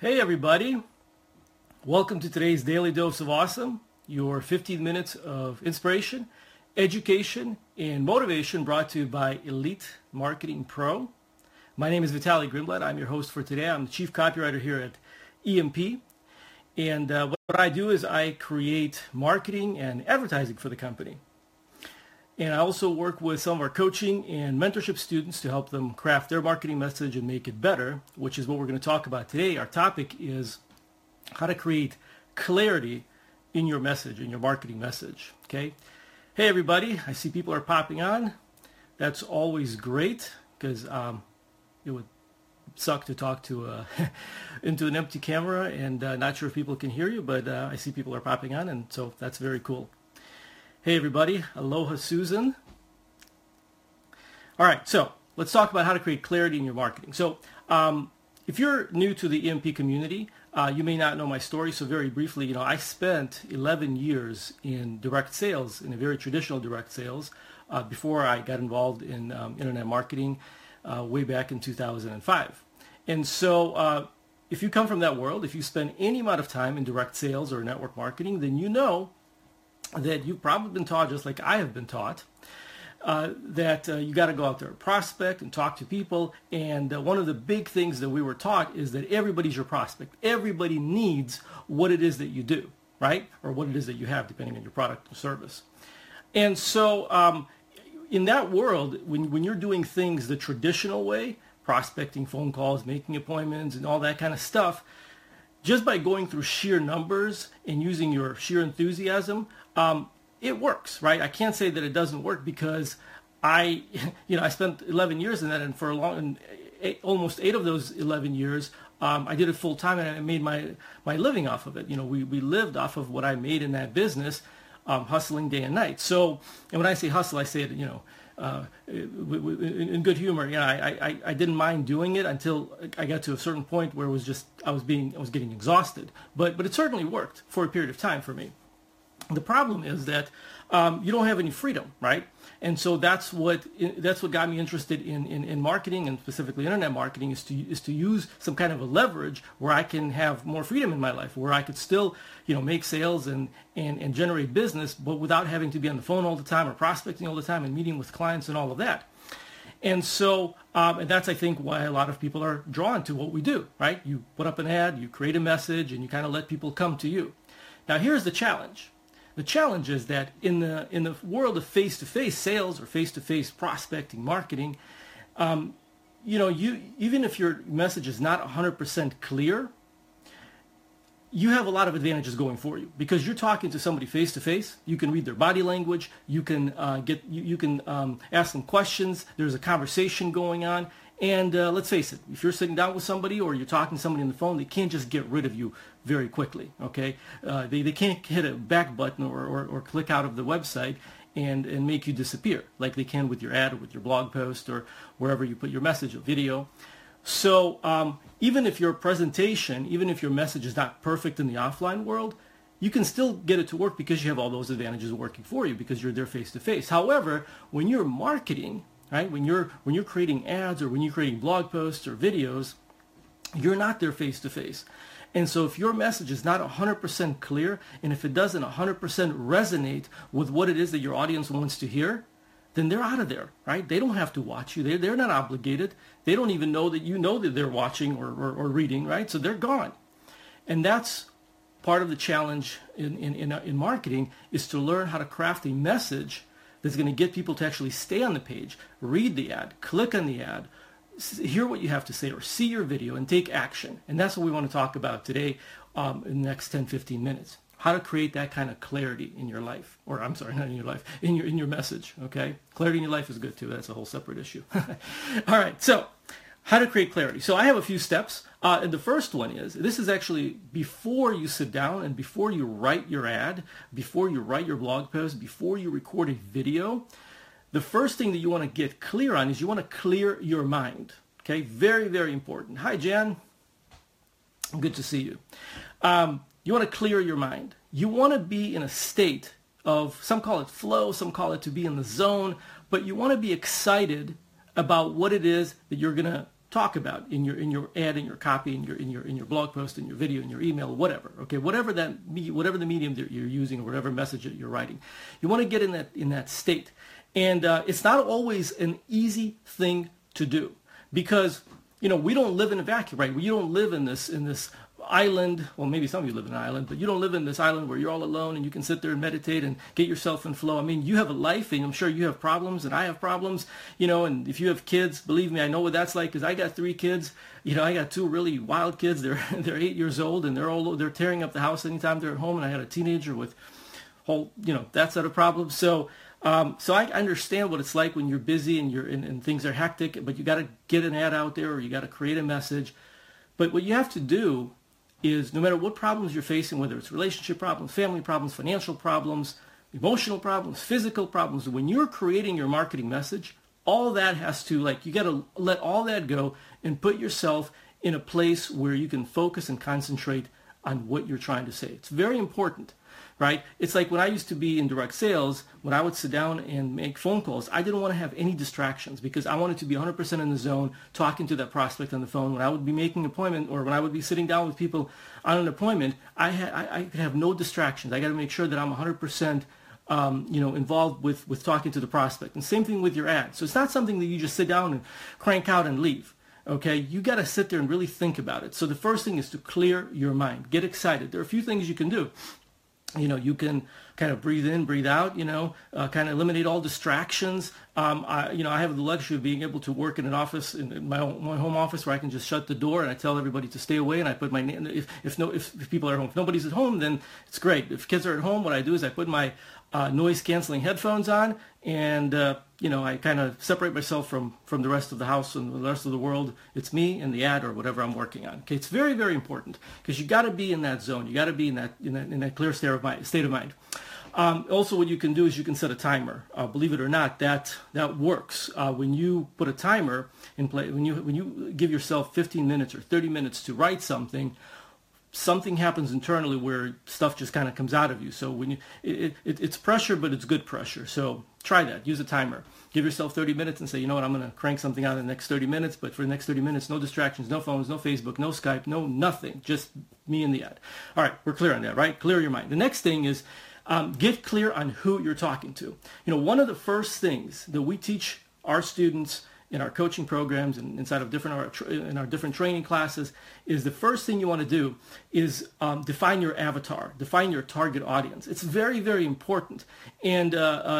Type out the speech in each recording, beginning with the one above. Hey everybody, welcome to today's Daily Dose of Awesome, your 15 minutes of inspiration, education, and motivation brought to you by Elite Marketing Pro. My name is Vitaly Grimblatt. I'm your host for today. I'm the Chief Copywriter here at EMP, and what I do is I create marketing and advertising for the company. And I also work with some of our coaching and mentorship students to help them craft their marketing message and make it better, which is what we're going to talk about today. Our topic is how to create clarity in your message, in your marketing message. Okay. Hey, everybody. I see people are popping on. That's always great because it would suck to talk to into an empty camera and not sure if people can hear you, but I see people are popping on, and so that's very cool. Hey everybody, aloha Susan. All right, so let's talk about how to create clarity in your marketing. So if you're new to the EMP community, you may not know my story. So very briefly, you know, I spent 11 years in direct sales, in a very traditional direct sales, before I got involved in internet marketing way back in 2005. And so if you come from that world, if you spend any amount of time in direct sales or network marketing, then you know that you've probably been taught, just like I have been taught, that you got to go out there and prospect and talk to people. And one of the big things that we were taught is that everybody's your prospect. Everybody needs what it is that you do, right? Or what it is that you have, depending on your product or service. And so in that world, when you're doing things the traditional way, prospecting, phone calls, making appointments, and all that kind of stuff, just by going through sheer numbers and using your sheer enthusiasm, it works, right? I can't say that it doesn't work because I spent 11 years in that, and for almost 8 of those 11 years, I did it full time, and I made my living off of it. You know, we lived off of what I made in that business, hustling day and night. So, and when I say hustle, I say it, you know, in good humor. You know, I didn't mind doing it until I got to a certain point where it was just I was getting exhausted. But it certainly worked for a period of time for me. The problem is that you don't have any freedom, right? And so that's what got me interested in marketing, and specifically internet marketing, is to use some kind of a leverage where I can have more freedom in my life, where I could still, you know, make sales and generate business, but without having to be on the phone all the time or prospecting all the time and meeting with clients and all of that. And so and that's, I think, why a lot of people are drawn to what we do, right? You put up an ad, you create a message, and you kind of let people come to you. Now, here's the challenge. The challenge is that in the world of face-to-face sales or face-to-face prospecting marketing, even if your message is not 100% clear, you have a lot of advantages going for you because you're talking to somebody face-to-face. You can read their body language. You can ask them questions. There's a conversation going on. And let's face it, if you're sitting down with somebody or you're talking to somebody on the phone, they can't just get rid of you very quickly, okay? They can't hit a back button or click out of the website and make you disappear like they can with your ad or with your blog post or wherever you put your message or video. So even if your presentation, even if your message is not perfect in the offline world, you can still get it to work because you have all those advantages working for you because you're there face-to-face. However, when you're marketing, right? When you're creating ads or when you're creating blog posts or videos, you're not there face-to-face. And so if your message is not 100% clear and if it doesn't 100% resonate with what it is that your audience wants to hear, then they're out of there, right? They don't have to watch you. They're not obligated. They don't even know that you know that they're watching or reading, right? So they're gone. And that's part of the challenge in marketing is to learn how to craft a message that's going to get people to actually stay on the page, read the ad, click on the ad, hear what you have to say, or see your video and take action. And that's what we want to talk about today in the next 10, 15 minutes. How to create that kind of clarity in your life, or I'm sorry, not in your life, in your message, okay? Clarity in your life is good too. That's a whole separate issue. All right, so how to create clarity. So I have a few steps. And the first one is, this is actually before you sit down and before you write your ad, before you write your blog post, before you record a video, the first thing that you want to get clear on is you want to clear your mind. Okay, very, very important. Hi, Jan. Good to see you. You want to clear your mind. You want to be in a state of, some call it flow, some call it to be in the zone, but you want to be excited about what it is that you're going to talk about in your ad, in your copy, in your blog post, in your video, in your email, whatever. Okay, whatever the medium that you're using or whatever message that you're writing, you want to get in that state. And it's not always an easy thing to do, because we don't live in a vacuum, right? You don't live in this island. Well, maybe some of you live in an island, but you don't live in this island where you're all alone and you can sit there and meditate and get yourself in flow. I mean, you have a life, and I'm sure you have problems, and I have problems, and if you have kids, believe me, I know what that's like, because I got 3 kids. I got 2 really wild kids. They're 8 years old, and they're tearing up the house anytime they're at home, and I had a teenager with whole, that sort of problems. So I understand what it's like when you're busy and and things are hectic, but you got to get an ad out there, or you got to create a message. But what you have to do is, no matter what problems you're facing, whether it's relationship problems, family problems, financial problems, emotional problems, physical problems, when you're creating your marketing message, all that has to, you got to let all that go and put yourself in a place where you can focus and concentrate on what you're trying to say. It's very important, right? It's like when I used to be in direct sales, when I would sit down and make phone calls, I didn't want to have any distractions, because I wanted to be 100% in the zone, talking to that prospect on the phone. When I would be making an appointment, or when I would be sitting down with people on an appointment, I could have no distractions. I got to make sure that I'm 100% involved with talking to the prospect. And same thing with your ad. So it's not something that you just sit down and crank out and leave. Okay, you got to sit there and really think about it. So the first thing is to clear your mind. Get excited. There are a few things you can do. You can kind of breathe in, breathe out, kind of eliminate all distractions. I have the luxury of being able to work in an office, in my home office, where I can just shut the door, and I tell everybody to stay away, and I put my name, if people are at home. If nobody's at home, then it's great. If kids are at home, what I do is I put my noise-canceling headphones on, and I kind of separate myself from the rest of the house and the rest of the world. It's me and the ad, or whatever I'm working on. Okay, it's very, very important, because you got to be in that zone. You got to be in that clear state of mind. Also, what you can do is you can set a timer. Believe it or not, that works. When you put a timer in play, when you give yourself 15 minutes or 30 minutes to write something, something happens internally where stuff just kind of comes out of you. So when it's pressure, but it's good pressure. So try that. Use a timer. Give yourself 30 minutes and say, you know what, I'm going to crank something out in the next 30 minutes. But for the next 30 minutes, no distractions, no phones, no Facebook, no Skype, no nothing. Just me and the ad. All right, we're clear on that, right? Clear your mind. The next thing is get clear on who you're talking to. One of the first things that we teach our students in our coaching programs and inside of different training classes is, the first thing you want to do is define your avatar, define your target audience. It's very, very important. And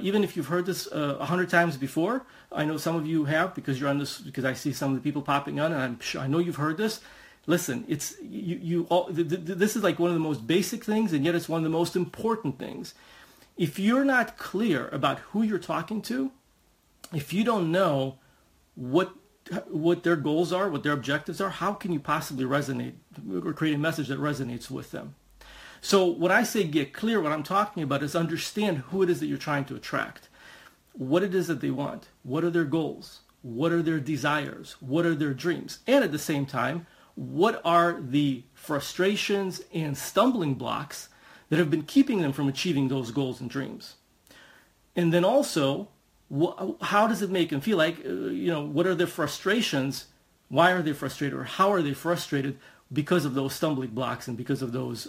even if you've heard this 100 times before, I know some of you have, because you're on this, because I see some of the people popping on, and I'm sure, I know you've heard this. Listen, it's this is like one of the most basic things, and yet it's one of the most important things. If you're not clear about who you're talking to, if you don't know what their goals are, what their objectives are, how can you possibly resonate or create a message that resonates with them? So when I say get clear, what I'm talking about is understand who it is that you're trying to attract, what it is that they want, what are their goals, what are their desires, what are their dreams, and at the same time, what are the frustrations and stumbling blocks that have been keeping them from achieving those goals and dreams. And then also, how does it make them feel like? What are their frustrations? Why are they frustrated, or how are they frustrated because of those stumbling blocks and because of those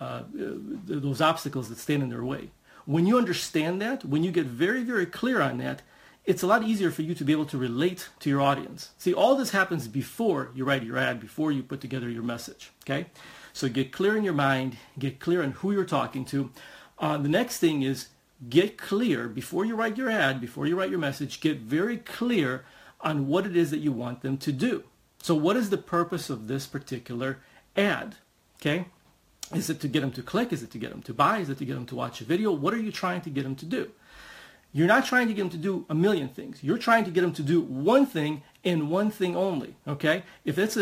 obstacles that stand in their way? When you understand that, when you get very, very clear on that, it's a lot easier for you to be able to relate to your audience. See, all this happens before you write your ad, before you put together your message. Okay, so get clear in your mind, get clear on who you're talking to. The next thing is, get clear before you write your ad, before you write your message, get very clear on what it is that you want them to do. So what is the purpose of this particular ad? Okay? Is it to get them to click? Is it to get them to buy? Is it to get them to watch a video? What are you trying to get them to do? You're not trying to get them to do a million things. You're trying to get them to do one thing and one thing only. Okay? If it's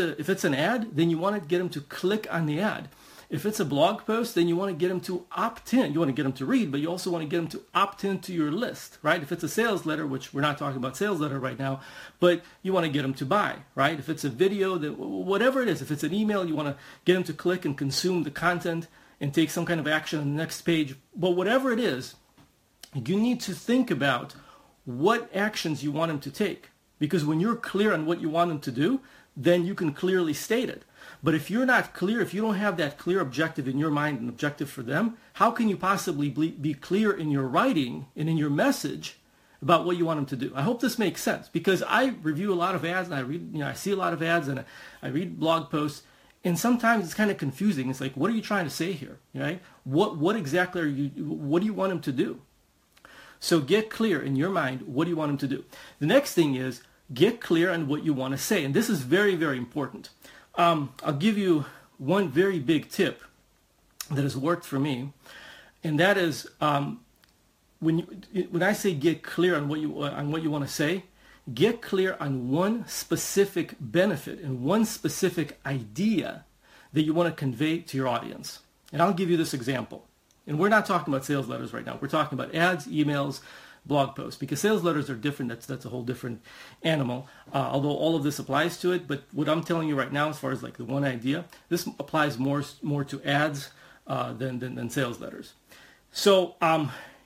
an ad, then you want to get them to click on the ad. If it's a blog post, then you want to get them to opt in. You want to get them to read, but you also want to get them to opt in to your list, right? If it's a sales letter, which we're not talking about sales letter right now, but you want to get them to buy, right? If it's a video, whatever it is, if it's an email, you want to get them to click and consume the content and take some kind of action on the next page. But whatever it is, you need to think about what actions you want them to take. Because when you're clear on what you want them to do, then you can clearly state it. But if you're not clear, if you don't have that clear objective in your mind and objective for them, how can you possibly be clear in your writing and in your message about what you want them to do? I hope this makes sense, because I review a lot of ads and I read, I see a lot of ads and I read blog posts, and sometimes it's kind of confusing. It's like, what are you trying to say here, right? What exactly are you? What do you want them to do? So get clear in your mind. What do you want them to do? The next thing is get clear on what you want to say, and this is very, very important. I'll give you one very big tip that has worked for me, and that is when I say get clear on what you want to say, get clear on one specific benefit and one specific idea that you want to convey to your audience. And I'll give you this example. And we're not talking about sales letters right now. We're talking about ads, emails, blog posts, because sales letters are different. That's a whole different animal, although all of this applies to it. But what I'm telling you right now, as far as like the one idea, this applies more to ads than sales letters. So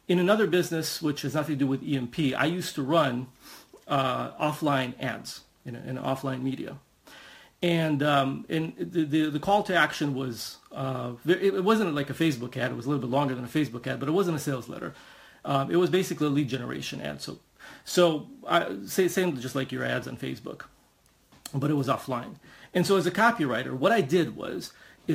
in another business, which has nothing to do with EMP, I used to run offline ads in offline media. And the call to action was, it wasn't like a Facebook ad. It was a little bit longer than a Facebook ad, but it wasn't a sales letter. It was basically a lead generation ad. So I say same just like your ads on Facebook, but it was offline. And so as a copywriter, what I did was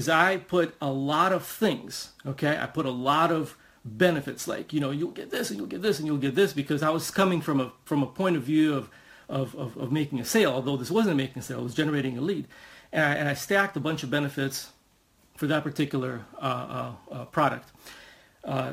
I put a lot of things, okay? I put a lot of benefits, like, you'll get this and you'll get this and you'll get this, because I was coming from a point of view of making a sale, although this wasn't making a sale, it was generating a lead. And I stacked a bunch of benefits for that particular product.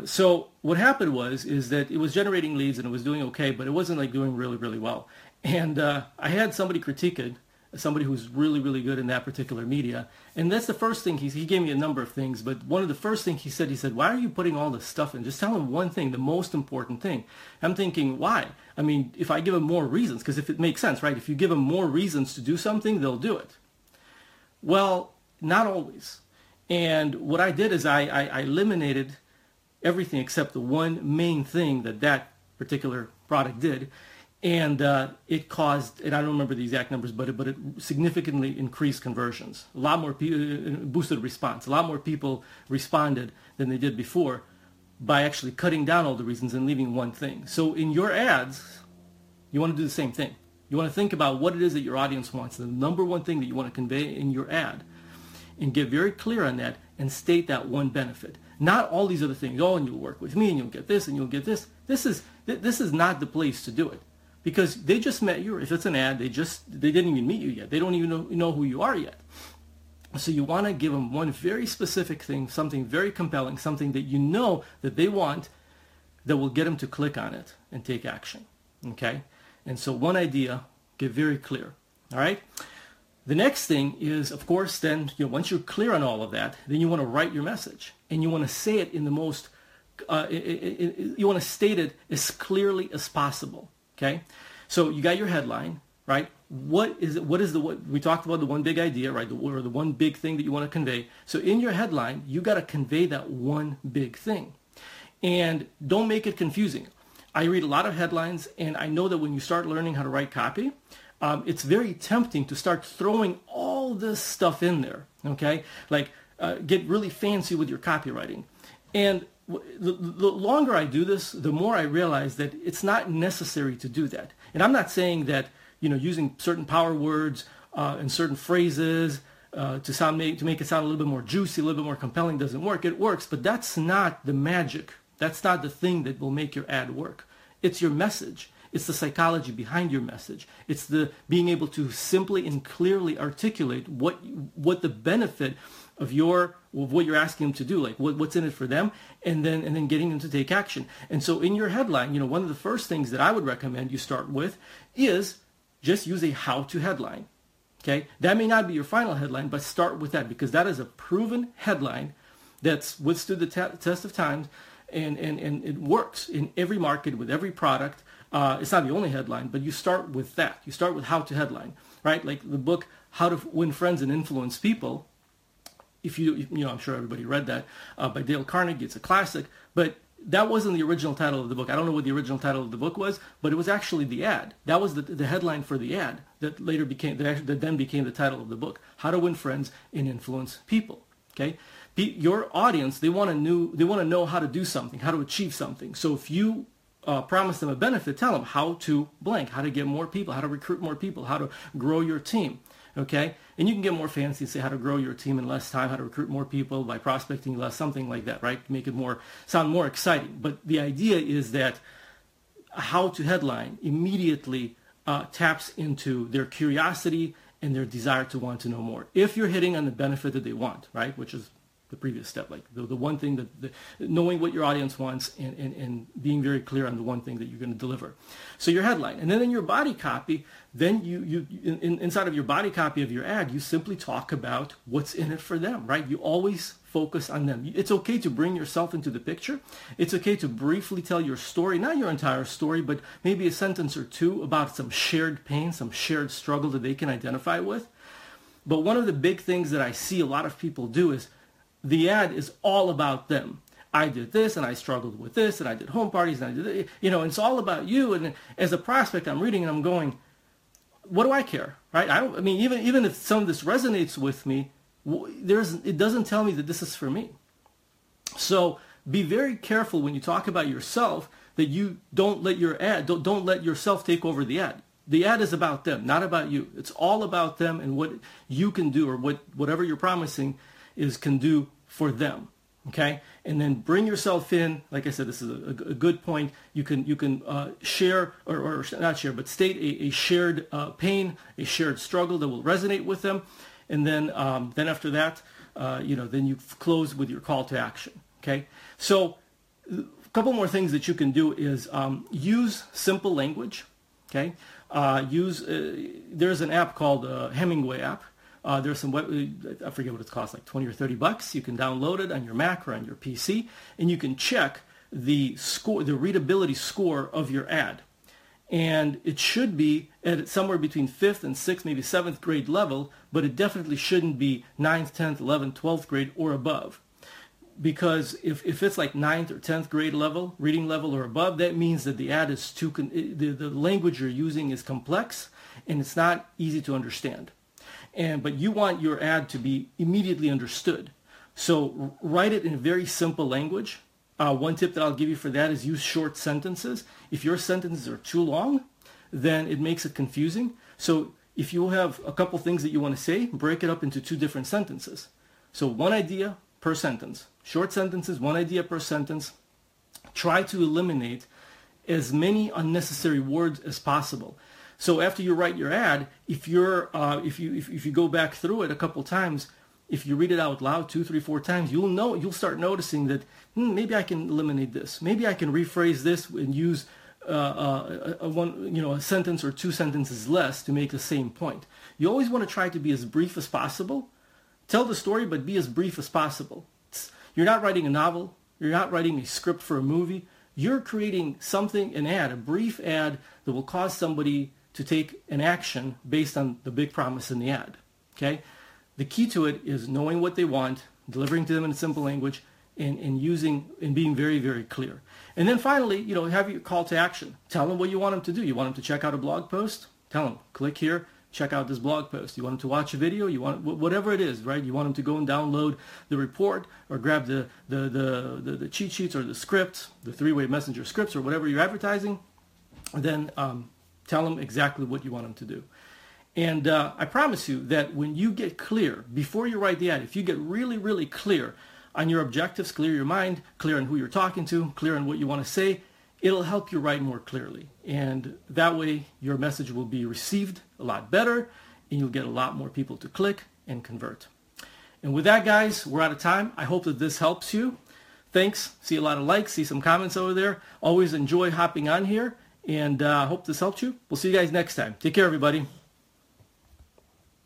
So what happened is that it was generating leads and it was doing okay, but it wasn't like doing really, really well. And I had somebody critique it, somebody who's really, really good in that particular media. And that's the first thing he gave me a number of things, but one of the first things he said, why are you putting all this stuff in? Just tell him one thing, the most important thing. I'm thinking, why? I mean, if I give him more reasons, because if it makes sense, right? If you give them more reasons to do something, they'll do it. Well, not always. And what I did is I eliminated everything except the one main thing that particular product did, and it caused, and I don't remember the exact numbers, but it significantly increased conversions. A lot more people boosted response. A lot more people responded than they did before by actually cutting down all the reasons and leaving one thing. So in your ads, you want to do the same thing. You want to think about what it is that your audience wants, the number one thing that you want to convey in your ad, and get very clear on that and state that one benefit. Not all these other things. Oh, and you'll work with me, and you'll get this, and you'll get this. This is not the place to do it, because they just met you. If it's an ad, they didn't even meet you yet. They don't even know who you are yet. So you want to give them one very specific thing, something very compelling, something that you know that they want, that will get them to click on it and take action. Okay, and so one idea, get very clear. All right. The next thing is, of course, then once you're clear on all of that, then you want to write your message, and you want to say it in the most, you want to state it as clearly as possible. Okay, so you got your headline, right? What is it? What we talked about, the one big idea, right? Or the one big thing that you want to convey. So in your headline, you got to convey that one big thing, and don't make it confusing. I read a lot of headlines, and I know that when you start learning how to write copy, it's very tempting to start throwing all this stuff in there, okay? Like, get really fancy with your copywriting. And the longer I do this, the more I realize that it's not necessary to do that. And I'm not saying that, using certain power words and certain phrases to make it sound a little bit more juicy, a little bit more compelling doesn't work. It works, but that's not the magic. That's not the thing that will make your ad work. It's your message. It's the psychology behind your message. It's the being able to simply and clearly articulate what the benefit of what you're asking them to do, like what's in it for them, and then getting them to take action. And so in your headline, one of the first things that I would recommend you start with is just use a how-to headline. Okay, that may not be your final headline, but start with that, because that is a proven headline that's withstood the test of time, and it works in every market with every product. It's not the only headline, but you start with that. You start with how to headline, right? Like the book, How to Win Friends and Influence People. If you, I'm sure everybody read that by Dale Carnegie. It's a classic, but that wasn't the original title of the book. I don't know what the original title of the book was, but it was actually the ad. That was the headline for the ad that later became, that then became the title of the book, How to Win Friends and Influence People. Okay, your audience, they want to know how to do something, how to achieve something. So if you promise them a benefit, tell them how to blank, how to get more people, how to recruit more people, how to grow your team. Okay, and you can get more fancy and say how to grow your team in less time, how to recruit more people by prospecting less, something like that, right? Make it more, sound more exciting. But the idea is that how to headline immediately taps into their curiosity and their desire to want to know more. If you're hitting on the benefit that they want, right? Which is the previous step, like the one thing that, knowing what your audience wants and being very clear on the one thing that you're going to deliver. So your headline, and then in your body copy, then inside of your body copy of your ad, you simply talk about what's in it for them, right? You always focus on them. It's okay to bring yourself into the picture. It's okay to briefly tell your story, not your entire story, but maybe a sentence or two about some shared pain, some shared struggle that they can identify with. But one of the big things that I see a lot of people do is the ad is all about them. I did this, and I struggled with this, and I did home parties, and I did this, you know, and it's all about you. And as a prospect, I'm reading and I'm going, what do I care, right? I mean, even if some of this resonates with me, it doesn't tell me that this is for me. So be very careful when you talk about yourself that you don't let your ad, don't let yourself take over the ad. The ad is about them, not about you. It's all about them and what you can do, or whatever you're promising can do for them, okay? And then bring yourself in. Like I said, this is a good point. You can share or not share, but state a shared pain, a shared struggle that will resonate with them. And then after that, then you close with your call to action, okay? So a couple more things that you can do is use simple language, okay? There's an app called Hemingway app. There's some, I forget what it costs, like $20 or $30. You can download it on your Mac or on your PC, and you can check the score, the readability score of your ad. And it should be at somewhere between 5th and 6th, maybe 7th grade level, but it definitely shouldn't be 9th, 10th, 11th, 12th grade or above. Because if it's like 9th or 10th grade level, reading level or above, that means that the ad is the language you're using is complex and it's not easy to understand. But you want your ad to be immediately understood. So write it in very simple language. One tip that I'll give you for that is use short sentences. If your sentences are too long, then it makes it confusing. So if you have a couple things that you want to say, break it up into two different sentences. So one idea per sentence. Short sentences, one idea per sentence. Try to eliminate as many unnecessary words as possible. So after you write your ad, if you go back through it a couple times, if you read it out loud 2, 3, 4 times, you'll start noticing that maybe I can eliminate this, maybe I can rephrase this and use a sentence or two sentences less to make the same point. You always want to try to be as brief as possible. Tell the story, but be as brief as possible. You're not writing a novel. You're not writing a script for a movie. You're creating something, an ad, a brief ad that will cause somebody to take an action based on the big promise in the ad, okay? The key to it is knowing what they want, delivering to them in simple language, and using and being very, very clear. And then finally, have your call to action. Tell them what you want them to do. You want them to check out a blog post? Tell them, click here, check out this blog post. You want them to watch a video? You want whatever it is, right? You want them to go and download the report or grab the cheat sheets or the scripts, the three-way messenger scripts or whatever you're advertising. Then tell them exactly what you want them to do. And I promise you that when you get clear, before you write the ad, if you get really, really clear on your objectives, clear your mind, clear on who you're talking to, clear on what you want to say, it'll help you write more clearly. And that way your message will be received a lot better and you'll get a lot more people to click and convert. And with that, guys, we're out of time. I hope that this helps you. Thanks. See a lot of likes, see some comments over there. Always enjoy hopping on here. And I hope this helped you. We'll see you guys next time. Take care, everybody.